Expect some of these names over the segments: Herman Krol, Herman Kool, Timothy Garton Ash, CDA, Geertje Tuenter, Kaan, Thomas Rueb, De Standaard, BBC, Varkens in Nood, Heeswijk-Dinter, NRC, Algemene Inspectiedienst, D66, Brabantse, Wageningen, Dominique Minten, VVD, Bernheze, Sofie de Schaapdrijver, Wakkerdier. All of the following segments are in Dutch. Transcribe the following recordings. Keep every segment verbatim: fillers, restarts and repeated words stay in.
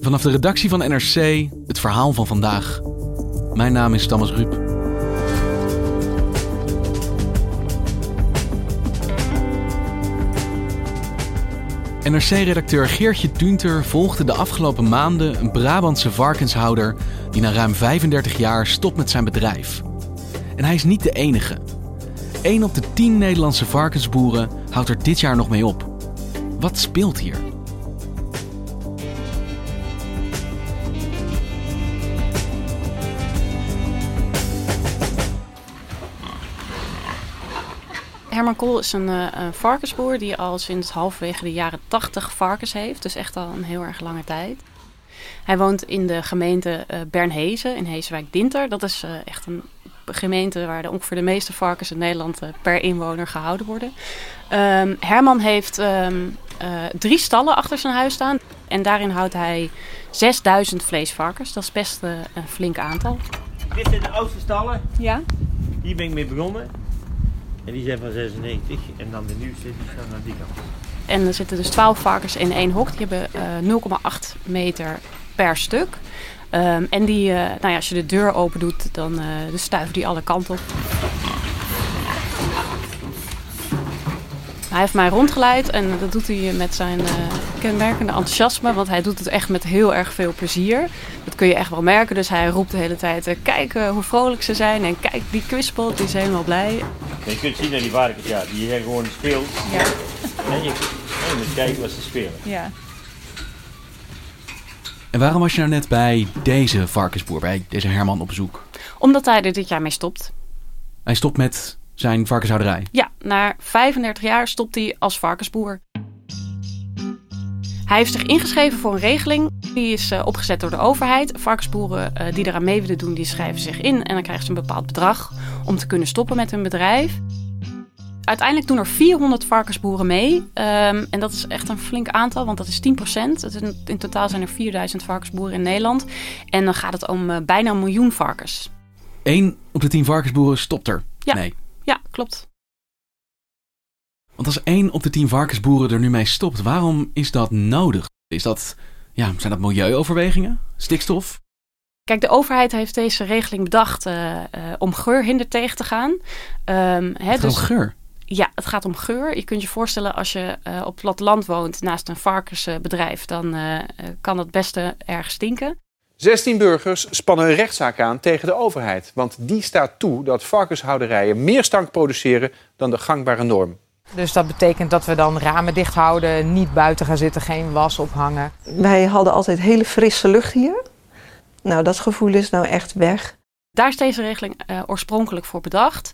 Vanaf de redactie van N R C, het verhaal van vandaag. Mijn naam is Thomas Rueb. N R C-redacteur Geertje Tuenter volgde de afgelopen maanden een Brabantse varkenshouder die na ruim vijfendertig jaar stopt met zijn bedrijf. En hij is niet de enige. Eén op de tien Nederlandse varkensboeren houdt er dit jaar nog mee op. Wat speelt hier? Herman Kool is een, uh, een varkensboer die al sinds halverwege de jaren tachtig varkens heeft. Dus echt al een heel erg lange tijd. Hij woont in de gemeente uh, Bernheze in Heeswijk-Dinter. Dat is uh, echt een gemeente waar de, ongeveer de meeste varkens in Nederland uh, per inwoner gehouden worden. Um, Herman heeft um, uh, drie stallen achter zijn huis staan. En daarin houdt hij zesduizend vleesvarkens. Dat is best uh, een flink aantal. Dit zijn de oudste stallen. Ja. Hier ben ik mee begonnen. En die zijn van zesennegentig en dan de nieuwste die staan aan die kant. En er zitten dus twaalf varkens in één hok. Die hebben uh, nul komma acht meter per stuk. Um, en die, uh, nou ja, als je de deur open doet, dan uh, dus stuiven die alle kanten op. Hij heeft mij rondgeleid en dat doet hij met zijn uh, kenmerkende enthousiasme. Want hij doet het echt met heel erg veel plezier. Dat kun je echt wel merken. Dus hij roept de hele tijd, uh, kijk uh, hoe vrolijk ze zijn. En kijk, die kwispelt, die is helemaal blij. En je kunt zien dat die varkens, ja, die zijn gewoon speels. Ja. En je, je moet kijken wat ze spelen. Ja. En waarom was je nou net bij deze varkensboer, bij deze Herman op bezoek? Omdat hij er dit jaar mee stopt. Hij stopt met zijn varkenshouderij? Ja, na vijfendertig jaar stopt hij als varkensboer. Hij heeft zich ingeschreven voor een regeling. Die is uh, opgezet door de overheid. Varkensboeren uh, die eraan mee willen doen, die schrijven zich in. En dan krijgen ze een bepaald bedrag om te kunnen stoppen met hun bedrijf. Uiteindelijk doen er vierhonderd varkensboeren mee. Um, en dat is echt een flink aantal, want dat is tien procent. In totaal zijn er vierduizend varkensboeren in Nederland. En dan gaat het om uh, bijna een miljoen varkens. Eén op de tien varkensboeren stopt er? Ja. Nee. Ja, klopt. Want als één op de tien varkensboeren er nu mee stopt, waarom is dat nodig? Is dat, ja, zijn dat milieuoverwegingen? Stikstof? Kijk, de overheid heeft deze regeling bedacht uh, uh, om geurhinder tegen te gaan. Um, het hè, gaat dus, om geur? Ja, het gaat om geur. Je kunt je voorstellen als je uh, op het platteland woont naast een varkensbedrijf, dan uh, kan dat best uh, erg stinken. zestien burgers spannen een rechtszaak aan tegen de overheid. Want die staat toe dat varkenshouderijen meer stank produceren dan de gangbare norm. Dus dat betekent dat we dan ramen dicht houden, niet buiten gaan zitten, geen was ophangen. Wij hadden altijd hele frisse lucht hier. Nou, dat gevoel is nou echt weg. Daar is deze regeling uh, oorspronkelijk voor bedacht.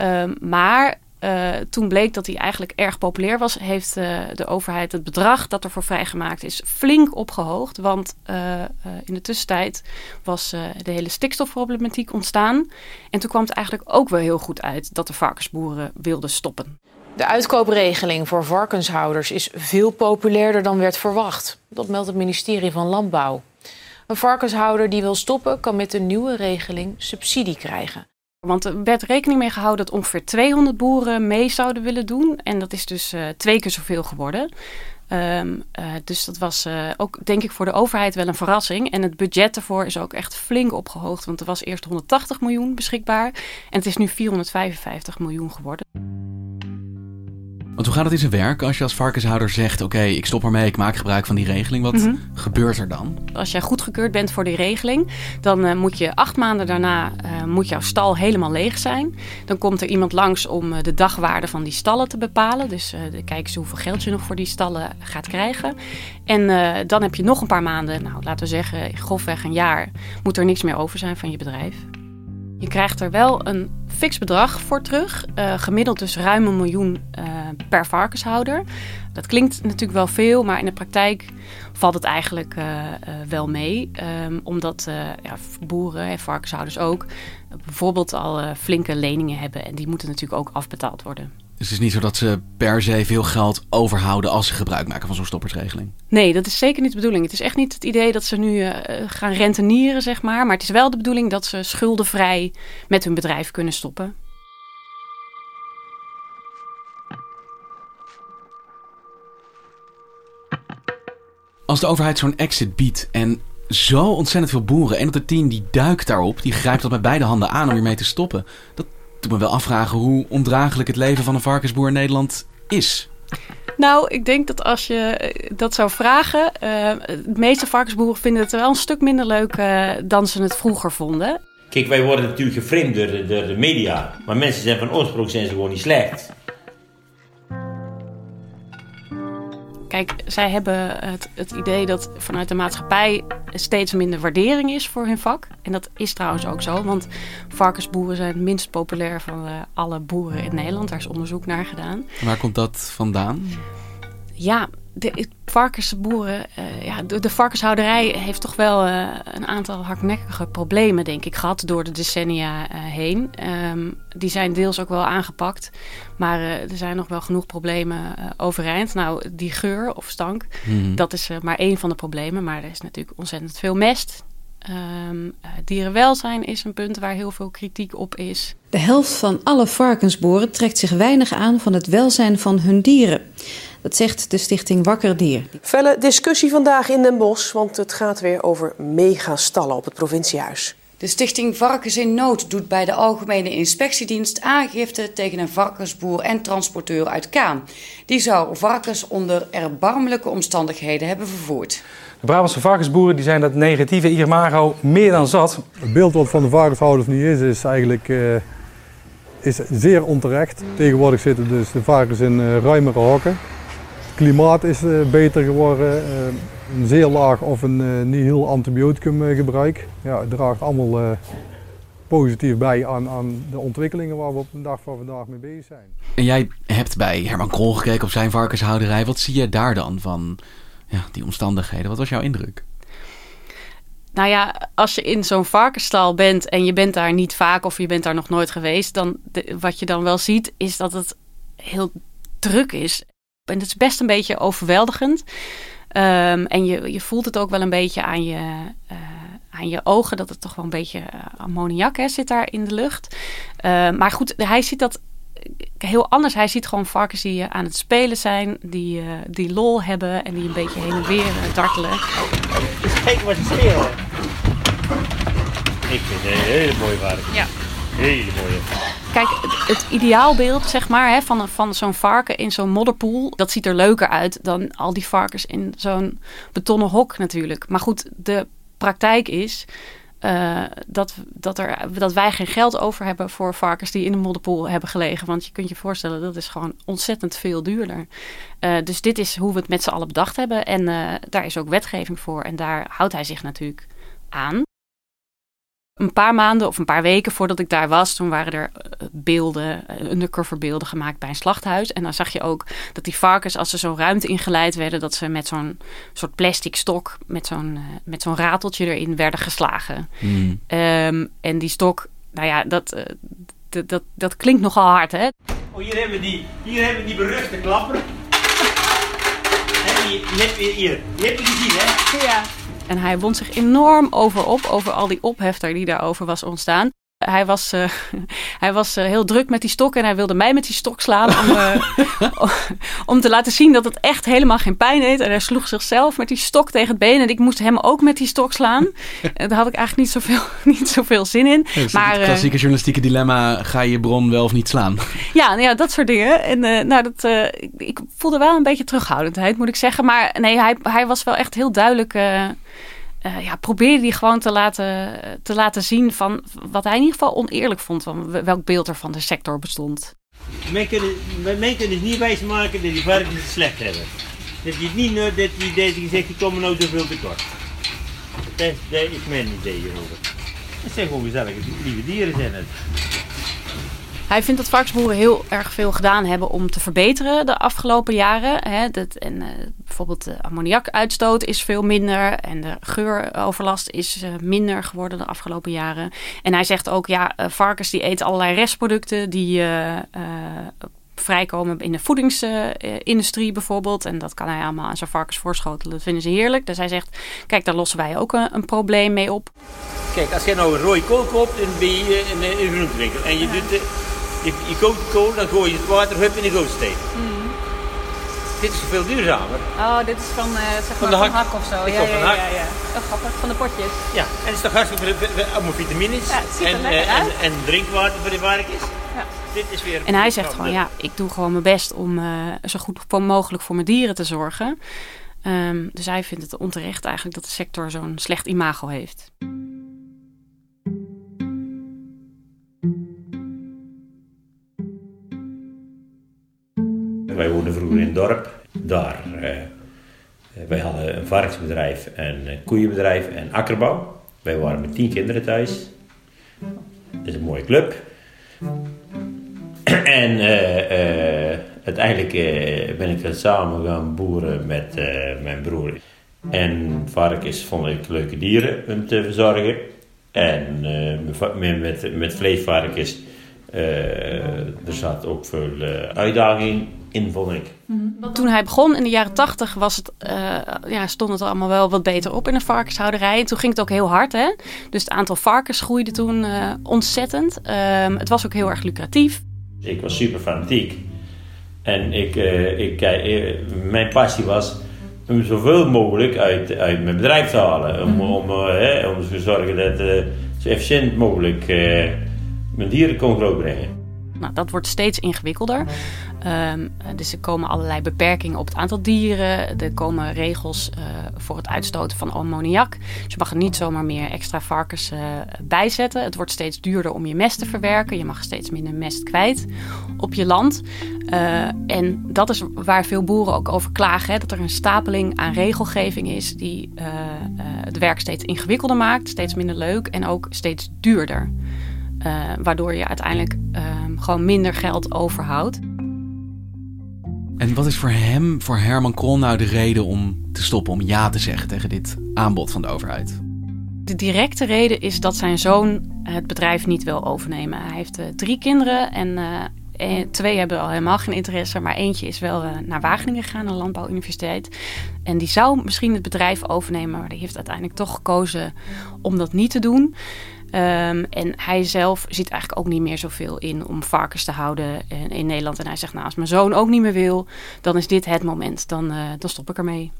Uh, maar... Uh, toen bleek dat hij eigenlijk erg populair was, heeft uh, de overheid het bedrag dat ervoor vrijgemaakt is flink opgehoogd. Want uh, uh, in de tussentijd was uh, de hele stikstofproblematiek ontstaan. En toen kwam het eigenlijk ook wel heel goed uit dat de varkensboeren wilden stoppen. De uitkoopregeling voor varkenshouders is veel populairder dan werd verwacht. Dat meldt het ministerie van Landbouw. Een varkenshouder die wil stoppen kan met de nieuwe regeling subsidie krijgen. Want er werd rekening mee gehouden dat ongeveer tweehonderd boeren mee zouden willen doen. En dat is dus uh, twee keer zoveel geworden. Um, uh, dus dat was uh, ook, denk ik, voor de overheid wel een verrassing. En het budget daarvoor is ook echt flink opgehoogd. Want er was eerst honderdtachtig miljoen beschikbaar. En het is nu vierhonderdvijfenvijftig miljoen geworden. Want hoe gaat het in zijn werk als je als varkenshouder zegt, oké, okay, ik stop ermee, ik maak gebruik van die regeling. Wat mm-hmm. gebeurt er dan? Als jij goedgekeurd bent voor die regeling, dan uh, moet je acht maanden daarna uh, moet jouw stal helemaal leeg zijn. Dan komt er iemand langs om uh, de dagwaarde van die stallen te bepalen. Dus uh, dan kijken ze hoeveel geld je nog voor die stallen gaat krijgen. En uh, dan heb je nog een paar maanden, nou laten we zeggen grofweg een jaar, moet er niks meer over zijn van je bedrijf. Je krijgt er wel een fix bedrag voor terug. Uh, gemiddeld dus ruim een miljoen uh, per varkenshouder. Dat klinkt natuurlijk wel veel, maar in de praktijk valt het eigenlijk uh, uh, wel mee. Um, omdat uh, ja, boeren en varkenshouders ook uh, bijvoorbeeld al uh, flinke leningen hebben. En die moeten natuurlijk ook afbetaald worden. Dus het is niet zo dat ze per se veel geld overhouden als ze gebruik maken van zo'n stoppersregeling? Nee, dat is zeker niet de bedoeling. Het is echt niet het idee dat ze nu uh, gaan rentenieren, zeg maar. Maar het is wel de bedoeling dat ze schuldenvrij met hun bedrijf kunnen stoppen. Als de overheid zo'n exit biedt en zo ontzettend veel boeren, één op de tien die duikt daarop, die grijpt dat met beide handen aan om hiermee te stoppen. Dat doet me wel afvragen hoe ondraaglijk het leven van een varkensboer in Nederland is. Nou, ik denk dat als je dat zou vragen, uh, de meeste varkensboeren vinden het wel een stuk minder leuk uh, dan ze het vroeger vonden. Kijk, wij worden natuurlijk geframed door, door de media, maar mensen zijn van oorsprong zijn ze gewoon niet slecht. Kijk, zij hebben het, het idee dat vanuit de maatschappij steeds minder waardering is voor hun vak. En dat is trouwens ook zo, want varkensboeren zijn het minst populair van uh, alle boeren in Nederland. Daar is onderzoek naar gedaan. Waar komt dat vandaan? Ja, de varkensboeren, uh, ja, de, de varkenshouderij heeft toch wel uh, een aantal hardnekkige problemen, denk ik, gehad door de decennia uh, heen. Um, die zijn deels ook wel aangepakt, maar uh, er zijn nog wel genoeg problemen uh, overeind. Nou, die geur of stank, hmm. dat is uh, maar één van de problemen, maar er is natuurlijk ontzettend veel mest. Um, dierenwelzijn is een punt waar heel veel kritiek op is. De helft van alle varkensboeren trekt zich weinig aan van het welzijn van hun dieren. Dat zegt de stichting Wakkerdier. Felle discussie vandaag in Den Bosch, want het gaat weer over megastallen op het provinciehuis. De stichting Varkens in Nood doet bij de Algemene Inspectiedienst aangifte tegen een varkensboer en transporteur uit Kaan. Die zou varkens onder erbarmelijke omstandigheden hebben vervoerd. De Brabantse varkensboeren die zijn dat negatieve imago meer dan zat. Het beeld wat van de varkenshouders nu is, is eigenlijk uh, is zeer onterecht. Tegenwoordig zitten dus de varkens in uh, ruimere hokken. Het klimaat is uh, beter geworden. Uh, Een zeer laag of een uh, niet heel antibioticumgebruik. Ja, het draagt allemaal uh, positief bij aan, aan de ontwikkelingen waar we op de dag van vandaag mee bezig zijn. En jij hebt bij Herman Krol gekeken op zijn varkenshouderij. Wat zie je daar dan van ja, die omstandigheden? Wat was jouw indruk? Nou ja, als je in zo'n varkensstal bent en je bent daar niet vaak of je bent daar nog nooit geweest, dan de, wat je dan wel ziet is dat het heel druk is. En dat is best een beetje overweldigend. Um, en je, je voelt het ook wel een beetje aan je, uh, aan je ogen, dat het toch wel een beetje uh, ammoniak hè, zit daar in de lucht. Uh, maar goed, hij ziet dat heel anders. Hij ziet gewoon varkens die uh, aan het spelen zijn, die, uh, die lol hebben en die een beetje heen en weer uh, dartelen. Dus kijk wat ze spelen. Ik vind het een hele mooie varken. Ja. Hele mooie. Kijk, het, het ideaalbeeld zeg maar, hè, van, van zo'n varken in zo'n modderpoel, dat ziet er leuker uit dan al die varkens in zo'n betonnen hok natuurlijk. Maar goed, de praktijk is uh, dat, dat, er, dat wij geen geld over hebben voor varkens die in de modderpoel hebben gelegen. Want je kunt je voorstellen, dat is gewoon ontzettend veel duurder. Uh, dus dit is hoe we het met z'n allen bedacht hebben. En uh, daar is ook wetgeving voor en daar houdt hij zich natuurlijk aan. Een paar maanden of een paar weken voordat ik daar was, toen waren er beelden, undercover beelden gemaakt bij een slachthuis. En dan zag je ook dat die varkens, als ze zo'n ruimte ingeleid werden, dat ze met zo'n soort plastic stok, met zo'n, met zo'n rateltje erin werden geslagen. Mm. Um, en die stok, nou ja, dat, dat, dat, dat klinkt nogal hard, hè? Oh, hier hebben we die, hier hebben we die beruchte klapper. En die, die heb je hier, die heb je gezien, hè? Ja. En hij wond zich enorm over op, over al die ophefter die daarover was ontstaan. Hij was, uh, hij was uh, heel druk met die stok en hij wilde mij met die stok slaan om, uh, om te laten zien dat het echt helemaal geen pijn deed. En hij sloeg zichzelf met die stok tegen het been en ik moest hem ook met die stok slaan. En daar had ik eigenlijk niet zoveel, niet zoveel zin in. Ja, dus maar, het klassieke journalistieke dilemma, ga je je bron wel of niet slaan? Ja, ja dat soort dingen. En, uh, nou, dat, uh, ik, ik voelde wel een beetje terughoudendheid, moet ik zeggen. Maar nee, hij, hij was wel echt heel duidelijk. Uh, Uh, ja, probeerde die gewoon te laten, te laten zien van wat hij in ieder geval oneerlijk vond van welk beeld er van de sector bestond. Men kunnen, men kunnen dus niet wijs maken dat die varkens het slecht hebben. Dat die het niet nodig, dat die deze gezegd, die komen nou zoveel tekort. Dat is, dat is mijn idee hierover. Het zijn gewoon gezellige lieve dieren zijn het. Hij vindt dat varkensboeren heel erg veel gedaan hebben om te verbeteren de afgelopen jaren. Hè, dat, en, uh, bijvoorbeeld de ammoniakuitstoot is veel minder en de geuroverlast is uh, minder geworden de afgelopen jaren. En hij zegt ook, ja, uh, varkens die eten allerlei restproducten die uh, uh, vrijkomen in de voedingsindustrie uh, bijvoorbeeld. En dat kan hij allemaal aan zijn varkens voorschotelen. Dat vinden ze heerlijk. Dus hij zegt, kijk, daar lossen wij ook een, een probleem mee op. Kijk, als jij nou een rode kool koopt in een groentewinkel en je ja. doet... De... Je, je koopt de kool, dan gooi je het water hup in de gootsteen. Mm. Dit is veel duurzamer. Oh, dit is van, uh, zeg van, maar, de hak. Van hak of zo. Ik ja, ja, van hak. Ja, ja. Oh, grappig, van de potjes. Ja, en het is toch hartstikke allemaal vitamines ja, het ziet en, er uh, en, en drinkwater voor de varkens. Ja. Dit is weer en hij zegt gewoon, ja, ik doe gewoon mijn best om uh, zo goed mogelijk voor mijn dieren te zorgen. Um, dus hij vindt het onterecht eigenlijk dat de sector zo'n slecht imago heeft. Wij woonden vroeger in het dorp. Daar, eh, wij hadden een varkensbedrijf en een koeienbedrijf en akkerbouw. Wij waren met tien kinderen thuis. Dat is een mooie club. En eh, eh, uiteindelijk eh, ben ik samen gaan boeren met eh, mijn broer. En varkens vond ik leuke dieren om te verzorgen. En eh, met, met, met vleesvarkens, eh, er zat ook veel eh, uitdaging in, vond ik. Toen hij begon in de jaren tachtig was het, uh, ja, stond het allemaal wel wat beter op in de varkenshouderij. En toen ging het ook heel hard, hè? Dus het aantal varkens groeide toen uh, ontzettend. Um, het was ook heel erg lucratief. Ik was super fanatiek. En ik, uh, ik, uh, mijn passie was om zoveel mogelijk uit, uit mijn bedrijf te halen. Om, mm. om, uh, hè, om te zorgen dat uh, zo efficiënt mogelijk uh, mijn dieren kon grootbrengen. Nou, dat wordt steeds ingewikkelder. Um, dus er komen allerlei beperkingen op het aantal dieren. Er komen regels uh, voor het uitstoten van ammoniak. Dus je mag er niet zomaar meer extra varkens uh, bij zetten. Het wordt steeds duurder om je mest te verwerken. Je mag steeds minder mest kwijt op je land. Uh, en dat is waar veel boeren ook over klagen. Hè? Dat er een stapeling aan regelgeving is die uh, uh, het werk steeds ingewikkelder maakt. Steeds minder leuk en ook steeds duurder. Uh, waardoor je uiteindelijk uh, gewoon minder geld overhoudt. En wat is voor hem, voor Herman Krol, nou de reden om te stoppen, om ja te zeggen tegen dit aanbod van de overheid? De directe reden is dat zijn zoon het bedrijf niet wil overnemen. Hij heeft uh, drie kinderen en uh, twee hebben al helemaal geen interesse, maar eentje is wel uh, naar Wageningen gegaan, een landbouwuniversiteit. En die zou misschien het bedrijf overnemen, maar die heeft uiteindelijk toch gekozen om dat niet te doen. Um, en hij zelf ziet eigenlijk ook niet meer zoveel in om varkens te houden in, in Nederland. En hij zegt, nou, als mijn zoon ook niet meer wil, dan is dit het moment. Dan, uh, dan stop ik ermee.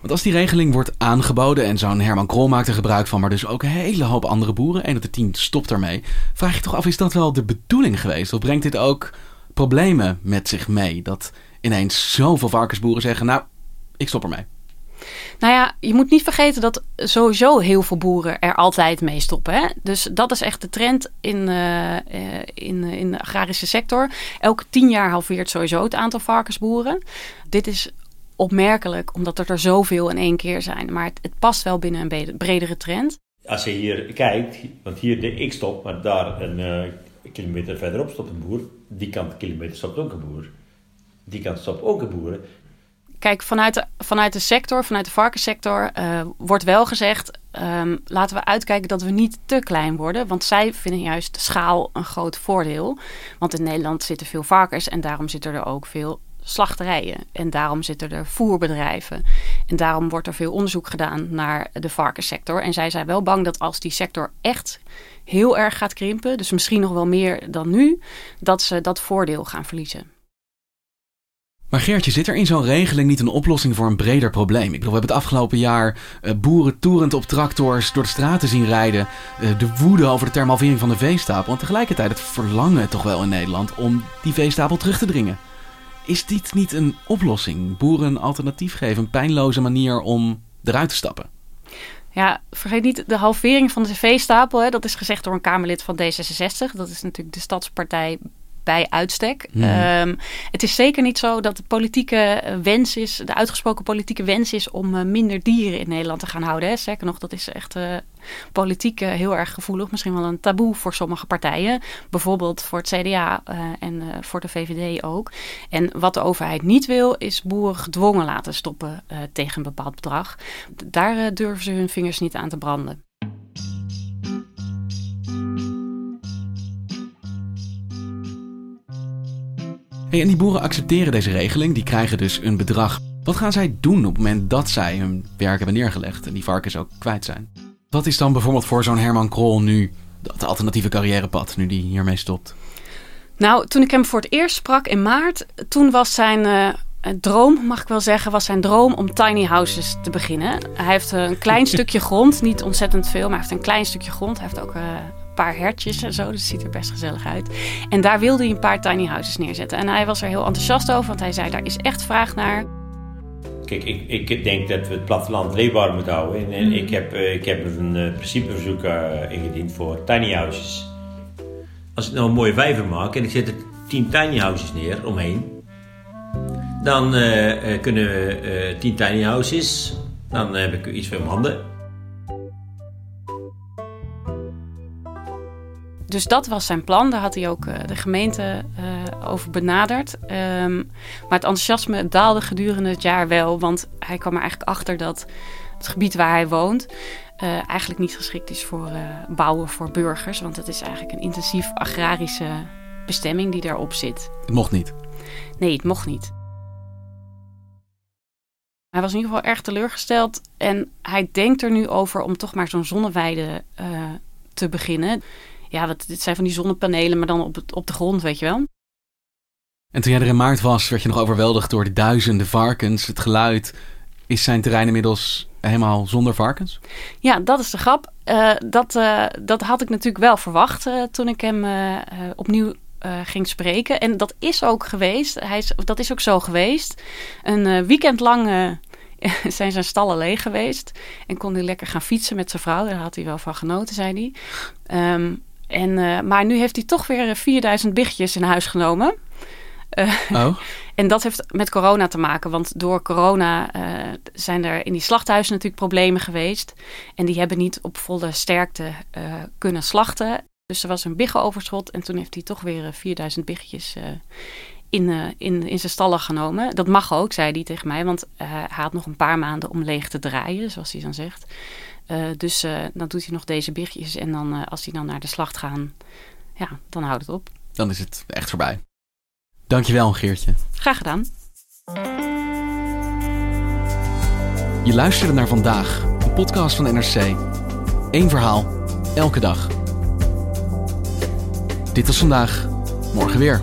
Want als die regeling wordt aangeboden en zo'n Herman Krol maakt er gebruik van, maar dus ook een hele hoop andere boeren, één op de tien stopt ermee, vraag je toch af, is dat wel de bedoeling geweest? Of brengt dit ook problemen met zich mee? Dat ineens zoveel varkensboeren zeggen, nou, ik stop ermee. Nou ja, je moet niet vergeten dat sowieso heel veel boeren er altijd mee stoppen. Hè? Dus dat is echt de trend in, uh, in, in de agrarische sector. Elke tien jaar halveert sowieso het aantal varkensboeren. Dit is opmerkelijk, omdat er er zoveel in één keer zijn. Maar het, het past wel binnen een bredere trend. Als je hier kijkt, want hier de ik stop, maar daar een uh, kilometer verderop stopt een boer. Die kant een kilometer stopt ook een boer. Die kant stopt ook een boer. Kijk, vanuit de, vanuit de sector, vanuit de varkenssector, uh, wordt wel gezegd, um, laten we uitkijken dat we niet te klein worden. Want zij vinden juist de schaal een groot voordeel. Want in Nederland zitten veel varkens en daarom zitten er ook veel slachterijen. En daarom zitten er voerbedrijven. En daarom wordt er veel onderzoek gedaan naar de varkenssector. En zij zijn wel bang dat als die sector echt heel erg gaat krimpen, dus misschien nog wel meer dan nu, dat ze dat voordeel gaan verliezen. Maar Geertje, zit er in zo'n regeling niet een oplossing voor een breder probleem? Ik bedoel, we hebben het afgelopen jaar uh, boeren toerend op tractors door de straten zien rijden. Uh, de woede over de thermalvering van de veestapel. En tegelijkertijd het verlangen toch wel in Nederland om die veestapel terug te dringen. Is dit niet een oplossing? Boeren een alternatief geven, een pijnloze manier om eruit te stappen? Ja, vergeet niet de halvering van de veestapel. Hè, dat is gezegd door een Kamerlid van D zesenzestig. Dat is natuurlijk de stadspartij bij uitstek. Ja. Um, het is zeker niet zo dat de politieke wens is, de uitgesproken politieke wens is om uh, minder dieren in Nederland te gaan houden. Hè. Zeker nog, dat is echt uh, politiek uh, heel erg gevoelig. Misschien wel een taboe voor sommige partijen. Bijvoorbeeld voor het C D A uh, en uh, voor de V V D ook. En wat de overheid niet wil, is boeren gedwongen laten stoppen uh, tegen een bepaald bedrag. Daar uh, durven ze hun vingers niet aan te branden. Hey, en die boeren accepteren deze regeling, die krijgen dus een bedrag. Wat gaan zij doen op het moment dat zij hun werk hebben neergelegd en die varkens ook kwijt zijn? Wat is dan bijvoorbeeld voor zo'n Herman Krol nu het alternatieve carrièrepad, nu die hiermee stopt? Nou, toen ik hem voor het eerst sprak in maart, toen was zijn... Uh... Een droom, mag ik wel zeggen, was zijn droom om tiny houses te beginnen. Hij heeft een klein stukje grond, niet ontzettend veel, maar hij heeft een klein stukje grond. Hij heeft ook uh, een paar hertjes en zo, dus ziet er best gezellig uit. En daar wilde hij een paar tiny houses neerzetten. En hij was er heel enthousiast over, want hij zei, daar is echt vraag naar. Kijk, ik, ik denk dat we het platteland leefbaar moeten houden. En, en mm. ik, heb, ik heb een uh, principeverzoek uh, ingediend voor tiny houses. Als ik nou een mooie vijver maak en ik zet er tien tiny houses neer omheen... Dan uh, kunnen we uh, tien tiny houses. Dan heb ik iets voor mijn handen. Dus dat was zijn plan. Daar had hij ook uh, de gemeente uh, over benaderd. Um, maar het enthousiasme daalde gedurende het jaar wel. Want hij kwam er eigenlijk achter dat het gebied waar hij woont... Uh, eigenlijk niet geschikt is voor uh, bouwen voor burgers. Want het is eigenlijk een intensief agrarische bestemming die daarop zit. Het mocht niet? Nee, het mocht niet. Hij was in ieder geval erg teleurgesteld en hij denkt er nu over om toch maar zo'n zonneweide uh, te beginnen. Ja, wat, dit zijn van die zonnepanelen, maar dan op, het, op de grond, weet je wel. En toen jij er in maart was, werd je nog overweldigd door de duizenden varkens, het geluid. Is zijn terrein inmiddels helemaal zonder varkens? Ja, dat is de grap. Uh, dat, uh, dat had ik natuurlijk wel verwacht uh, toen ik hem uh, uh, opnieuw... Uh, ging spreken. En dat is ook geweest. Hij is, dat is ook zo geweest. Een uh, weekend lang uh, zijn zijn stallen leeg geweest. En kon hij lekker gaan fietsen met zijn vrouw. Daar had hij wel van genoten, zei hij. Um, en, uh, maar nu heeft hij toch weer vierduizend biggetjes in huis genomen. Uh, oh. En dat heeft met corona te maken. Want door corona uh, zijn er in die slachthuizen natuurlijk problemen geweest. En die hebben niet op volle sterkte uh, kunnen slachten. Dus er was een biggenoverschot en toen heeft hij toch weer vierduizend biggetjes uh, in, uh, in, in zijn stallen genomen. Dat mag ook, zei hij tegen mij, want uh, hij had nog een paar maanden om leeg te draaien, zoals hij dan zegt. Uh, dus uh, dan doet hij nog deze biggetjes en dan, uh, als die dan naar de slacht gaan, ja, dan houdt het op. Dan is het echt voorbij. Dankjewel, Geertje. Graag gedaan. Je luistert naar Vandaag, een podcast van de N R C. Eén verhaal, elke dag. Dit was Vandaag, morgen weer.